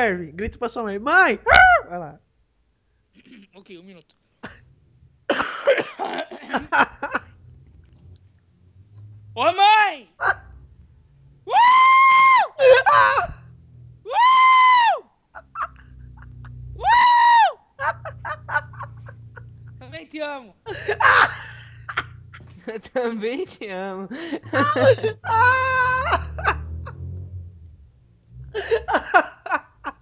serve. Grita pra sua mãe. Mãe! Vai lá. Ok, um minuto. Ô, mãe! Também te amo. Eu também te amo.